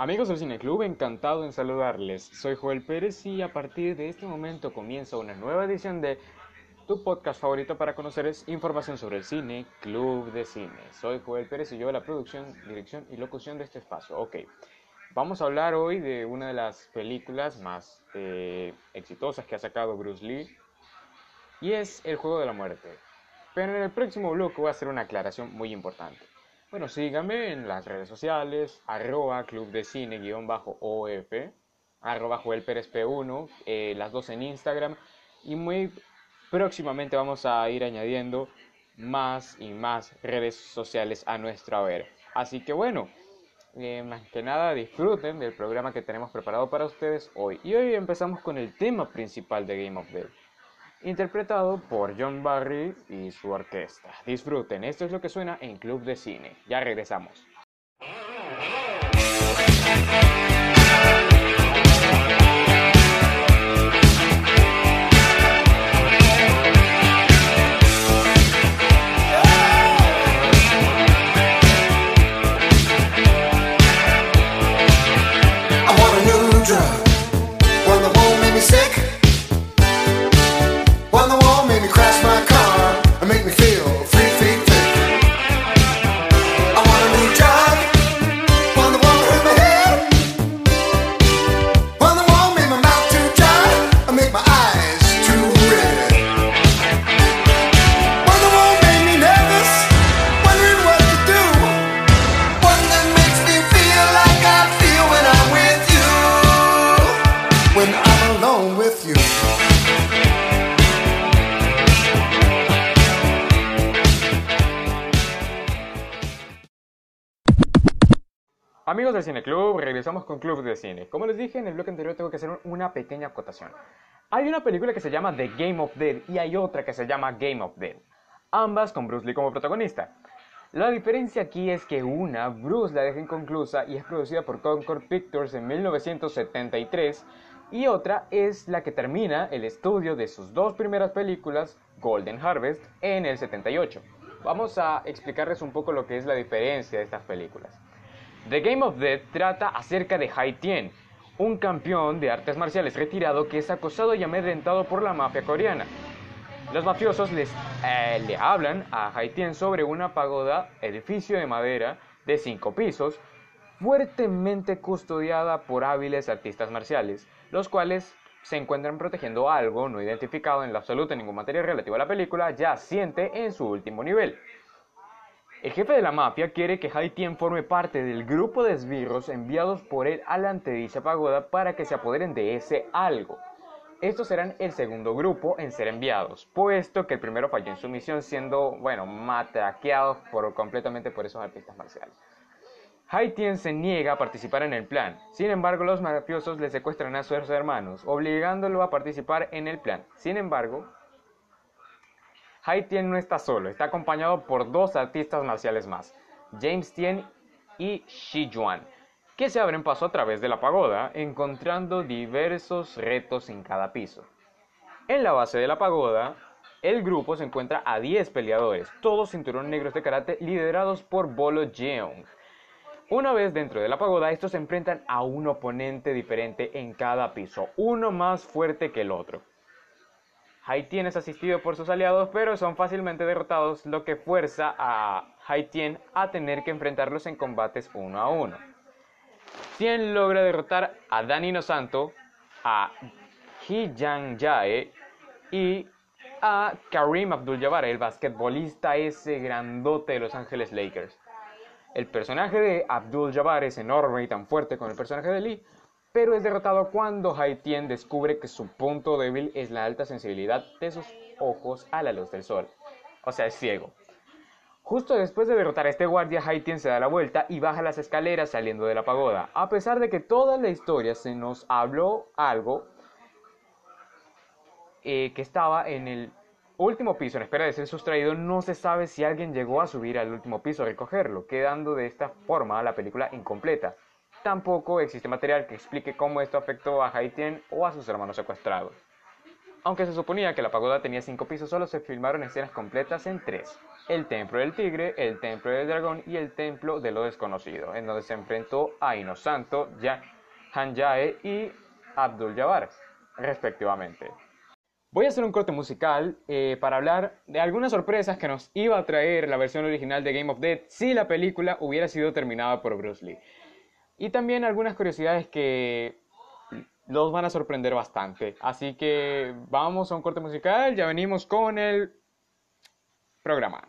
Amigos del Cineclub, encantado en saludarles. Soy Joel Pérez y a partir de este momento comienza una nueva edición de tu podcast favorito para conocer información sobre el cine, Club de Cine. Soy Joel Pérez y yo la producción, dirección y locución de este espacio. Ok, vamos a hablar hoy de una de las películas más exitosas que ha sacado Bruce Lee y es El Juego de la Muerte. Pero en el próximo bloque voy a hacer una aclaración muy importante. Bueno, síganme en las redes sociales, @clubdecine_OF, @JoelPérezP1, las dos en Instagram. Y muy próximamente vamos a ir añadiendo más y más redes sociales a nuestro haber. Así que bueno, más que nada disfruten del programa que tenemos preparado para ustedes hoy. Y hoy empezamos con el tema principal de Game of Death, interpretado por John Barry y su orquesta. Disfruten, esto es lo que suena en Club de Cine. Ya regresamos. Amigos del Cineclub, regresamos con Club de Cine. Como les dije en el bloque anterior, tengo que hacer una pequeña acotación. Hay una película que se llama The Game of Death y hay otra que se llama Game of Death, ambas con Bruce Lee como protagonista. La diferencia aquí es que una, Bruce la deja inconclusa y es producida por Concord Pictures en 1973, y otra es la que termina el estudio de sus dos primeras películas, Golden Harvest, en el 78. Vamos a explicarles un poco lo que es la diferencia de estas películas. The Game of Death trata acerca de Hai Tien, un campeón de artes marciales retirado que es acosado y amedrentado por la mafia coreana. Los mafiosos le hablan a Hai Tien sobre una pagoda, edificio de madera de 5 pisos, fuertemente custodiada por hábiles artistas marciales, los cuales se encuentran protegiendo algo no identificado en lo absoluto en ningún material relativo a la película, ya siente en su último nivel. El jefe de la mafia quiere que Hai Tien forme parte del grupo de esbirros enviados por él a la antedicha pagoda para que se apoderen de ese algo. Estos serán el segundo grupo en ser enviados, puesto que el primero falló en su misión siendo, matraqueados completamente por esos artistas marciales. Hai Tien se niega a participar en el plan, sin embargo los mafiosos le secuestran a sus hermanos, obligándolo a participar en el plan. Sin embargo, Hai Tien no está solo, está acompañado por dos artistas marciales más, James Tien y Shi Yuan, que se abren paso a través de la pagoda, encontrando diversos retos en cada piso. En la base de la pagoda, el grupo se encuentra a 10 peleadores, todos cinturones negros de karate, liderados por Bolo Yeung. Una vez dentro de la pagoda, estos se enfrentan a un oponente diferente en cada piso, uno más fuerte que el otro. Hai Tien es asistido por sus aliados, pero son fácilmente derrotados, lo que fuerza a Hai Tien a tener que enfrentarlos en combates 1 a 1. Tien logra derrotar a Dan Inosanto, a Hee Yang Jae y a Kareem Abdul-Jabbar, el basquetbolista ese grandote de Los Angeles Lakers. El personaje de Abdul-Jabbar es enorme y tan fuerte como el personaje de Lee, pero es derrotado cuando Hai Tien descubre que su punto débil es la alta sensibilidad de sus ojos a la luz del sol. O sea, es ciego. Justo después de derrotar a este guardia, Hai Tien se da la vuelta y baja las escaleras saliendo de la pagoda. A pesar de que toda la historia se nos habló algo que estaba en el último piso en espera de ser sustraído, no se sabe si alguien llegó a subir al último piso a recogerlo, quedando de esta forma la película incompleta. Tampoco existe material que explique cómo esto afectó a Hai Tien o a sus hermanos secuestrados. Aunque se suponía que la pagoda tenía 5 pisos, solo se filmaron escenas completas en 3. el Templo del Tigre, el Templo del Dragón y el Templo de lo Desconocido, en donde se enfrentó a Inosanto, Hee Yang Jae y Abdul-Jabbar, respectivamente. Voy a hacer un corte musical para hablar de algunas sorpresas que nos iba a traer la versión original de Game of Death si la película hubiera sido terminada por Bruce Lee. Y también algunas curiosidades que los van a sorprender bastante. Así que vamos a un corte musical, ya venimos con el programa.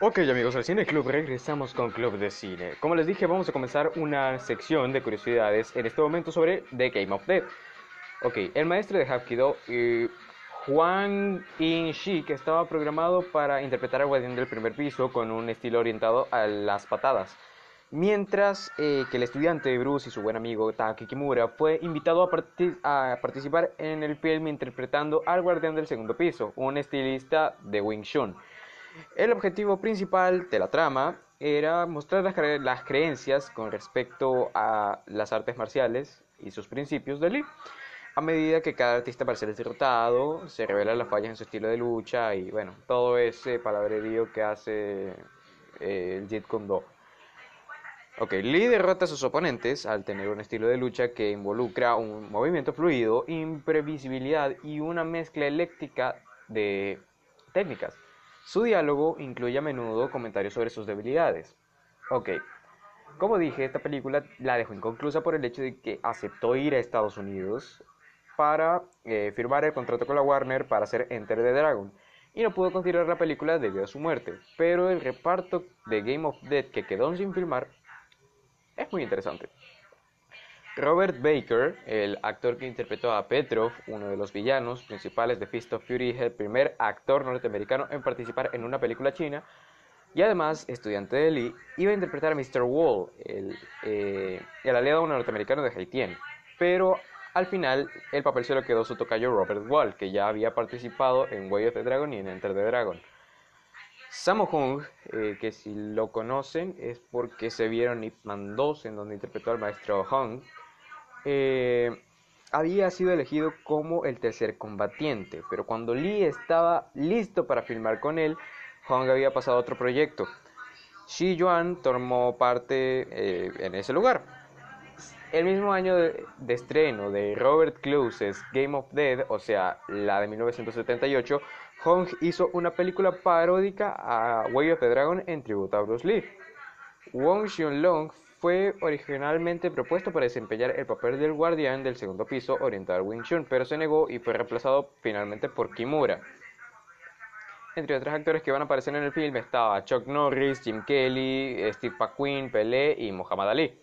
Ok, amigos, al Cine Club regresamos con Club de Cine. Como les dije, vamos a comenzar una sección de curiosidades en este momento sobre The Game of Death. Ok, el maestro de Hapkido, Juan In Shi, que estaba programado para interpretar a guardián del primer piso con un estilo orientado a las patadas. Mientras que el estudiante Bruce y su buen amigo Taky Kimura fue invitado a participar en el film interpretando al guardián del segundo piso, un estilista de Wing Chun. El objetivo principal de la trama era mostrar las creencias con respecto a las artes marciales y sus principios de Lee. A medida que cada artista parcial es derrotado, se revelan las fallas en su estilo de lucha y bueno, todo ese palabrerío que hace el Jeet Kune Do. Ok, Lee derrota a sus oponentes al tener un estilo de lucha que involucra un movimiento fluido, imprevisibilidad y una mezcla eléctrica de técnicas. Su diálogo incluye a menudo comentarios sobre sus debilidades. Ok, como dije, esta película la dejó inconclusa por el hecho de que aceptó ir a Estados Unidos para firmar el contrato con la Warner para hacer Enter the Dragon, y no pudo continuar la película debido a su muerte, pero el reparto de Game of Death que quedó sin filmar es muy interesante. Robert Baker, el actor que interpretó a Petrov, uno de los villanos principales de Fist of Fury, es el primer actor norteamericano en participar en una película china, y además, estudiante de Lee, iba a interpretar a Mr. Wall, el aliado norteamericano de Hai Tien, pero al final el papel se lo quedó su tocayo Robert Wall, que ya había participado en Way of the Dragon y en Enter the Dragon. Sammo Hung, que si lo conocen es porque se vieron Ip Man 2, en donde interpretó al maestro Hung, había sido elegido como el tercer combatiente, pero cuando Lee estaba listo para filmar con él, Hung había pasado a otro proyecto. Shi Yuan tomó parte en ese lugar. El mismo año de estreno de Robert Clouse's Game of Death, o sea, la de 1978, Hung hizo una película paródica a Way of the Dragon en tributo a Bruce Lee. Wong Xiong Long fue originalmente propuesto para desempeñar el papel del guardián del segundo piso orientado al Wing Chun, pero se negó y fue reemplazado finalmente por Kimura. Entre otros actores que van a aparecer en el film estaba Chuck Norris, Jim Kelly, Steve McQueen, Pelé y Muhammad Ali.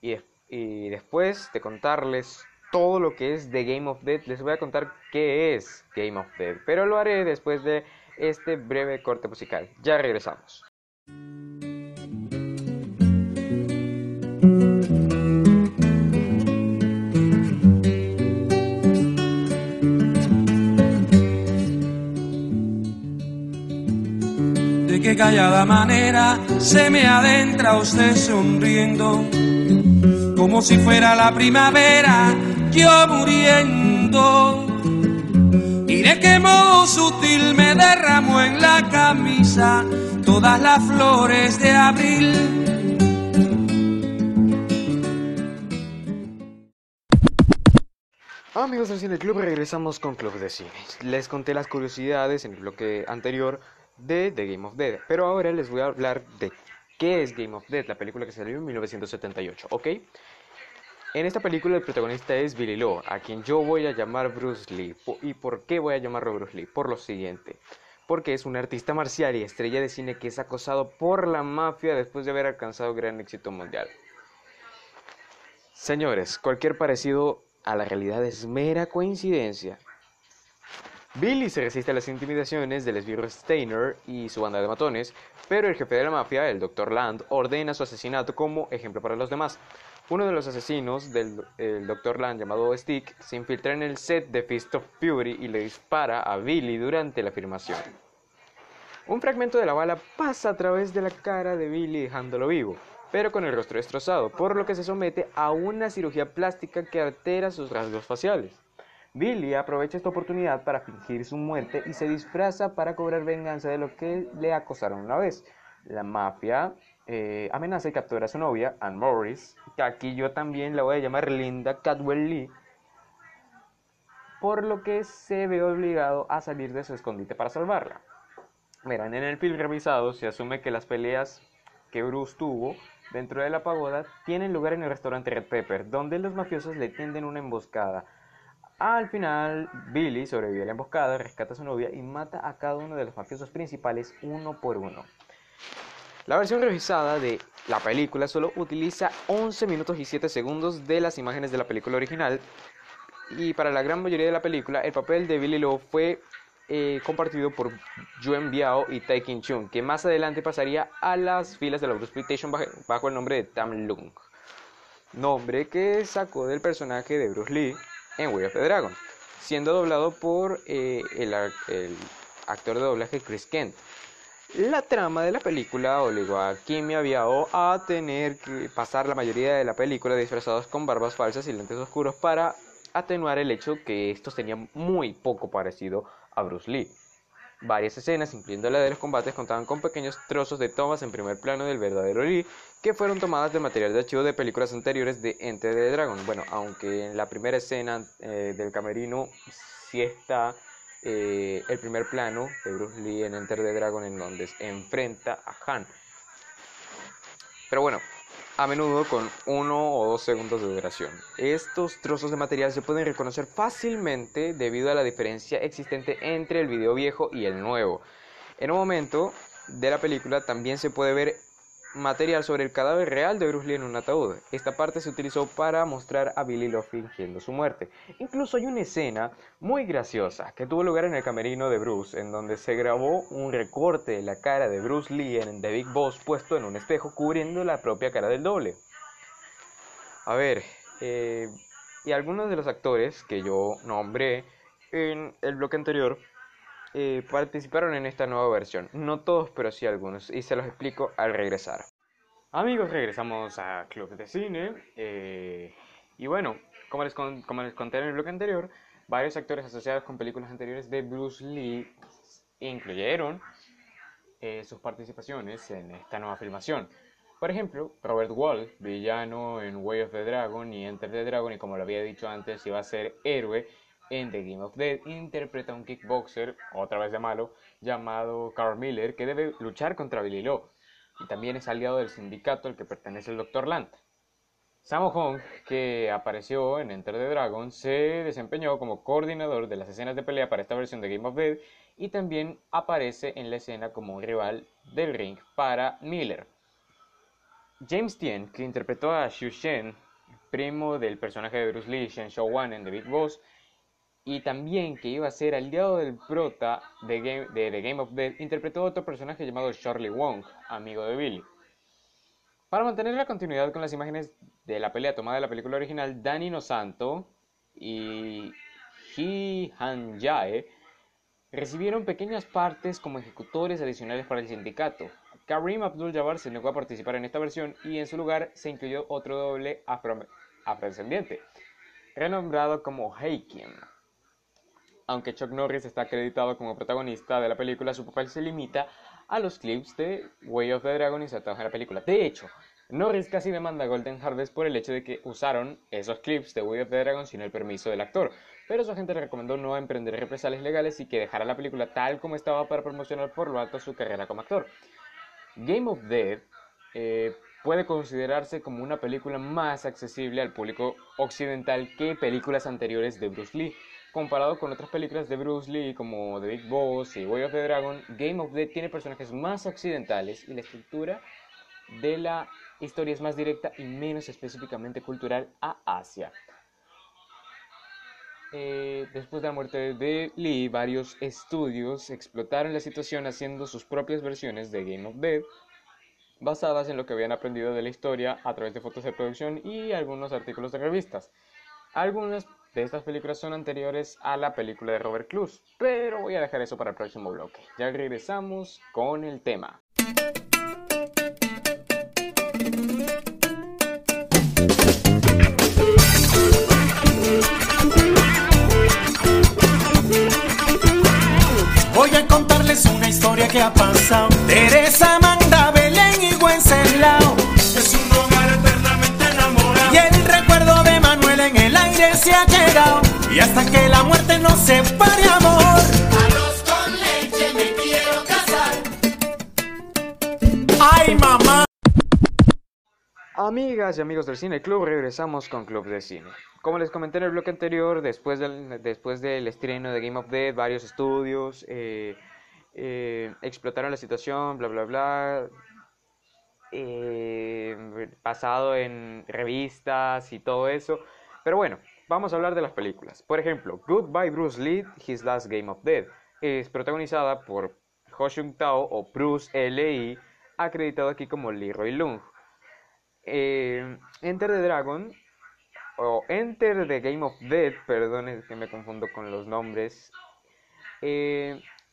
Y después de contarles todo lo que es The Game of Death, les voy a contar qué es Game of Death, pero lo haré después de este breve corte musical. Ya regresamos. qué callada manera se me adentra usted sonriendo, como si fuera la primavera, yo muriendo. Y de qué modo sutil me derramó en la camisa todas las flores de abril. Amigos del Cine Club, regresamos con Club de Cine. Les conté las curiosidades en el bloque anterior de The Game of Death, pero ahora les voy a hablar de qué es Game of Death, la película que salió en 1978, ¿ok? En esta película el protagonista es Billy Lo, a quien yo voy a llamar Bruce Lee. ¿Y por qué voy a llamarlo Bruce Lee? Por lo siguiente, porque es un artista marcial y estrella de cine que es acosado por la mafia después de haber alcanzado gran éxito mundial. Señores, cualquier parecido a la realidad es mera coincidencia. Billy se resiste a las intimidaciones del esbirro Steiner y su banda de matones, pero el jefe de la mafia, el Dr. Land, ordena su asesinato como ejemplo para los demás. Uno de los asesinos del Dr. Land, llamado Stick, se infiltra en el set de Fist of Fury y le dispara a Billy durante la filmación. Un fragmento de la bala pasa a través de la cara de Billy dejándolo vivo, pero con el rostro destrozado, por lo que se somete a una cirugía plástica que altera sus rasgos faciales. Billy aprovecha esta oportunidad para fingir su muerte y se disfraza para cobrar venganza de lo que le acosaron una vez. La mafia amenaza y captura a su novia, Ann Morris, que aquí yo también la voy a llamar Linda Cadwell Lee, por lo que se ve obligado a salir de su escondite para salvarla. Verán, en el film revisado se asume que las peleas que Bruce tuvo dentro de la pagoda tienen lugar en el restaurante Red Pepper, donde los mafiosos le tienden una emboscada. Al final, Billy sobrevive a la emboscada, rescata a su novia y mata a cada uno de los mafiosos principales uno por uno. La versión revisada de la película solo utiliza 11 minutos y 7 segundos de las imágenes de la película original, y para la gran mayoría de la película el papel de Billy Lo fue compartido por Yuen Biao y Tae Kin Chung, que más adelante pasaría a las filas de la Bruceploitation bajo el nombre de Tam Lung, nombre que sacó del personaje de Bruce Lee en Way of the Dragon, siendo doblado por el actor de doblaje Chris Kent. La trama de la película obligó a Kim y a Biao a tener que pasar la mayoría de la película disfrazados con barbas falsas y lentes oscuros para atenuar el hecho que estos tenían muy poco parecido a Bruce Lee. Varias escenas, incluyendo la de los combates, contaban con pequeños trozos de tomas en primer plano del verdadero Lee, que fueron tomadas de material de archivo de películas anteriores de Enter the Dragon. Bueno, aunque en la primera escena del camerino sí está el primer plano de Bruce Lee en Enter the Dragon, en donde se enfrenta a Han. Pero bueno, a menudo con 1 o 2 segundos de duración. Estos trozos de material se pueden reconocer fácilmente debido a la diferencia existente entre el video viejo y el nuevo. En un momento de la película también se puede ver material sobre el cadáver real de Bruce Lee en un ataúd. Esta parte se utilizó para mostrar a Billy Lo fingiendo su muerte. Incluso hay una escena muy graciosa que tuvo lugar en el camerino de Bruce, en donde se grabó un recorte de la cara de Bruce Lee en The Big Boss puesto en un espejo, cubriendo la propia cara del doble. A ver, y algunos de los actores que yo nombré en el bloque anterior participaron en esta nueva versión. No todos, pero sí algunos, y se los explico al regresar. Amigos, regresamos a Club de Cine. Y bueno, como les conté en el bloque anterior, varios actores asociados con películas anteriores de Bruce Lee incluyeron sus participaciones en esta nueva filmación. Por ejemplo, Robert Wall, villano en Way of the Dragon y Enter the Dragon, y como lo había dicho antes, iba a ser héroe en The Game of Death, interpreta a un kickboxer, otra vez de malo, llamado Carl Miller, que debe luchar contra Billy Lo, y también es aliado del sindicato al que pertenece el Dr. Land. Sammo Hung, que apareció en Enter the Dragon, se desempeñó como coordinador de las escenas de pelea para esta versión de Game of Death, y también aparece en la escena como un rival del ring para Miller. James Tien, que interpretó a Xu Shen, primo del personaje de Bruce Lee, Shen Shou-wan, en The Big Boss, y también que iba a ser aliado del prota de The Game of Death, interpretó a otro personaje llamado Charlie Wong, amigo de Billy. Para mantener la continuidad con las imágenes de la pelea tomada de la película original, Dan Inosanto y Hee Yang Jae Recibieron pequeñas partes como ejecutores adicionales para el sindicato. Kareem Abdul-Jabbar se negó a participar en esta versión y en su lugar se incluyó otro doble afrodescendiente, renombrado como Hai Tien. Aunque Chuck Norris está acreditado como protagonista de la película, su papel se limita a los clips de Way of the Dragon insertados en la película. De hecho, Norris casi demanda a Golden Harvest por el hecho de que usaron esos clips de Way of the Dragon sin el permiso del actor, pero su agente le recomendó no emprender represalias legales y que dejara la película tal como estaba para promocionar por lo alto su carrera como actor. Game of Death puede considerarse como una película más accesible al público occidental que películas anteriores de Bruce Lee. Comparado con otras películas de Bruce Lee como The Big Boss y Way of the Dragon, Game of Death tiene personajes más occidentales y la estructura de la historia es más directa y menos específicamente cultural a Asia. Después de la muerte de Lee, varios estudios explotaron la situación haciendo sus propias versiones de Game of Death, basadas en lo que habían aprendido de la historia a través de fotos de producción y algunos artículos de revistas. Algunas de estas películas son anteriores a la película de Robert Clouse, pero voy a dejar eso para el próximo bloque. Ya regresamos con el tema. Voy a contarles una historia que ha pasado. Teresa Amanda Belén y Wenceslao es un hogar eternamente enamorado, y el recuerdo de Manuel en el aire se ha quedado, y hasta que la muerte nos separe, amor, arroz con leche me quiero casar. ¡Ay, mamá! Amigas y amigos del Cine Club, regresamos con Club de Cine. Como les comenté en el bloque anterior, después del estreno de Game of Death, varios estudios explotaron la situación, bla bla bla, basado en revistas y todo eso. Pero bueno, vamos a hablar de las películas. Por ejemplo, Goodbye Bruce Lee, His Last Game of Death es protagonizada por Ho Chung Tao o Bruce L.I., acreditado aquí como Leroy Lung. Enter the Dragon o Enter the Game of Death, perdón, es que me confundo con los nombres,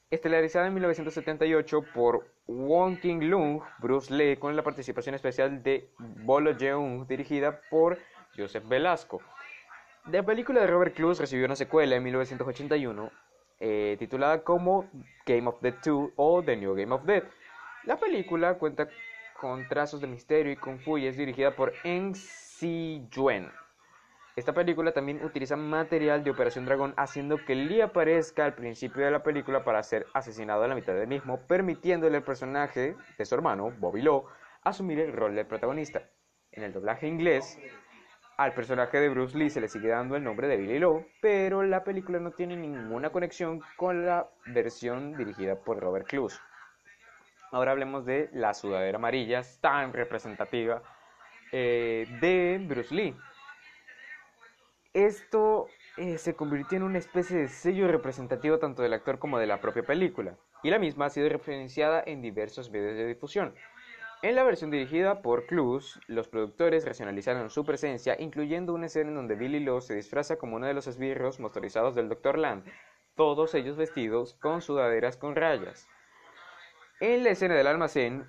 estelarizada en 1978 por Wong Xiong Long, Bruce Lee, con la participación especial de Bolo Yeung, dirigida por Joseph Velasco. La película de Robert Clouse recibió una secuela en 1981 titulada como Game of Death 2 o The New Game of Death. La película cuenta con trazos de misterio y kung fu y es dirigida por Shi Yuan. Esta película también utiliza material de Operación Dragón, haciendo que Lee aparezca al principio de la película para ser asesinado a la mitad del mismo, permitiéndole al personaje de su hermano, Bobby Lo, asumir el rol del protagonista. En el doblaje inglés, al personaje de Bruce Lee se le sigue dando el nombre de Billy Lo, pero la película no tiene ninguna conexión con la versión dirigida por Robert Clouse. Ahora hablemos de la sudadera amarilla, tan representativa de Bruce Lee. Esto se convirtió en una especie de sello representativo tanto del actor como de la propia película, y la misma ha sido referenciada en diversos videos de difusión. En la versión dirigida por Clouse, los productores racionalizaron su presencia, incluyendo una escena en donde Billy Lo se disfraza como uno de los esbirros motorizados del Dr. Land, todos ellos vestidos con sudaderas con rayas. En la escena del almacén,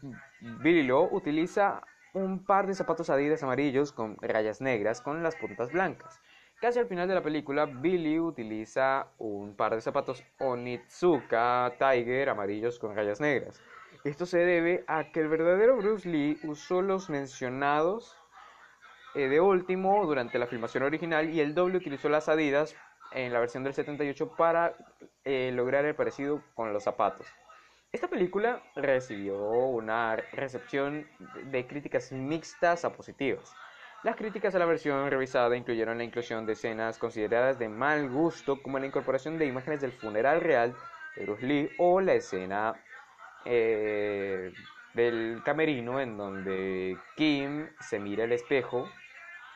Billy Lo utiliza un par de zapatos Adidas amarillos con rayas negras con las puntas blancas. Casi al final de la película, Billy utiliza un par de zapatos Onitsuka Tiger amarillos con rayas negras. Esto se debe a que el verdadero Bruce Lee usó los mencionados de último durante la filmación original y el doble utilizó las Adidas en la versión del 78 para lograr el parecido con los zapatos. Esta película recibió una recepción de críticas mixtas a positivas. Las críticas a la versión revisada incluyeron la inclusión de escenas consideradas de mal gusto, como la incorporación de imágenes del funeral real de Bruce Lee o la escena del camerino en donde Kim se mira al espejo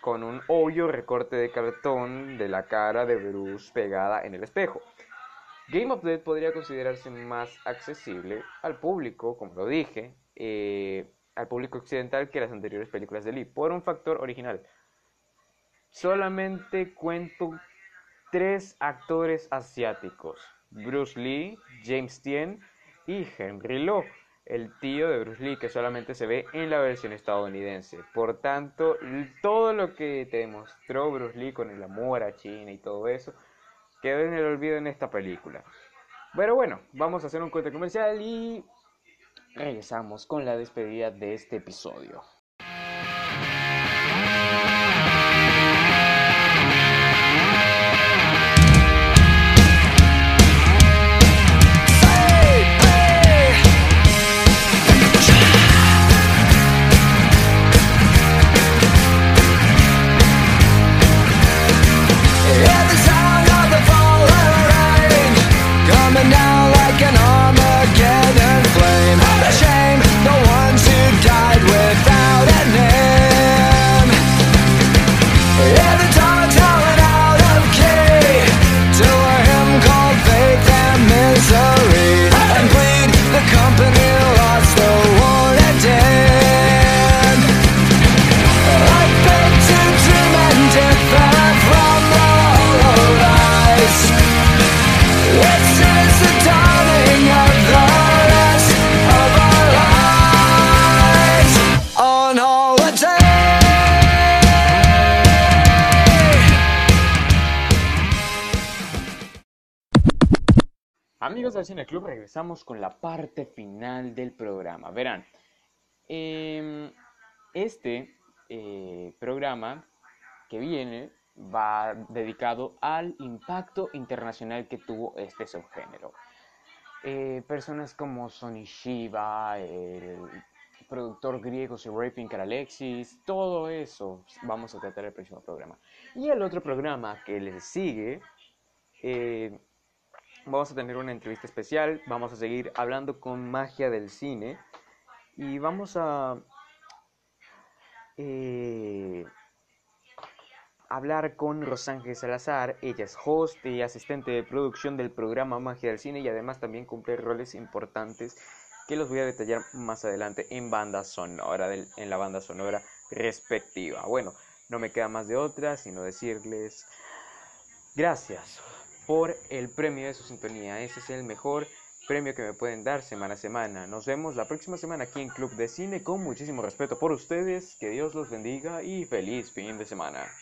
con un obvio recorte de cartón de la cara de Bruce pegada en el espejo. Game of Death podría considerarse más accesible al público, como lo dije, al público occidental que las anteriores películas de Lee, por un factor original. Solamente cuento tres actores asiáticos, Bruce Lee, James Tien y Henry Lo, el tío de Bruce Lee, que solamente se ve en la versión estadounidense. Por tanto, todo lo que te demostró Bruce Lee con el amor a China y todo eso quedó en el olvido en esta película. Pero bueno, vamos a hacer un corte comercial y regresamos con la despedida de este episodio. Amigos del Cine Club, regresamos con la parte final del programa. Verán, este programa que viene va dedicado al impacto internacional que tuvo este subgénero. Personas como Sonny Chiba, el productor griego Sergei Pinkaralexis, todo eso vamos a tratar el próximo programa. Y el otro programa que les sigue, vamos a tener una entrevista especial, vamos a seguir hablando con magia del cine y vamos a hablar con Rosángel Salazar. Ella es host y asistente de producción del programa Magia del Cine y además también cumple roles importantes que los voy a detallar más adelante en la banda sonora respectiva. Bueno, no me queda más de otra sino decirles gracias por el premio de su sintonía. Ese es el mejor premio que me pueden dar semana a semana. Nos vemos la próxima semana aquí en Club de Cine, con muchísimo respeto por ustedes. Que Dios los bendiga y feliz fin de semana.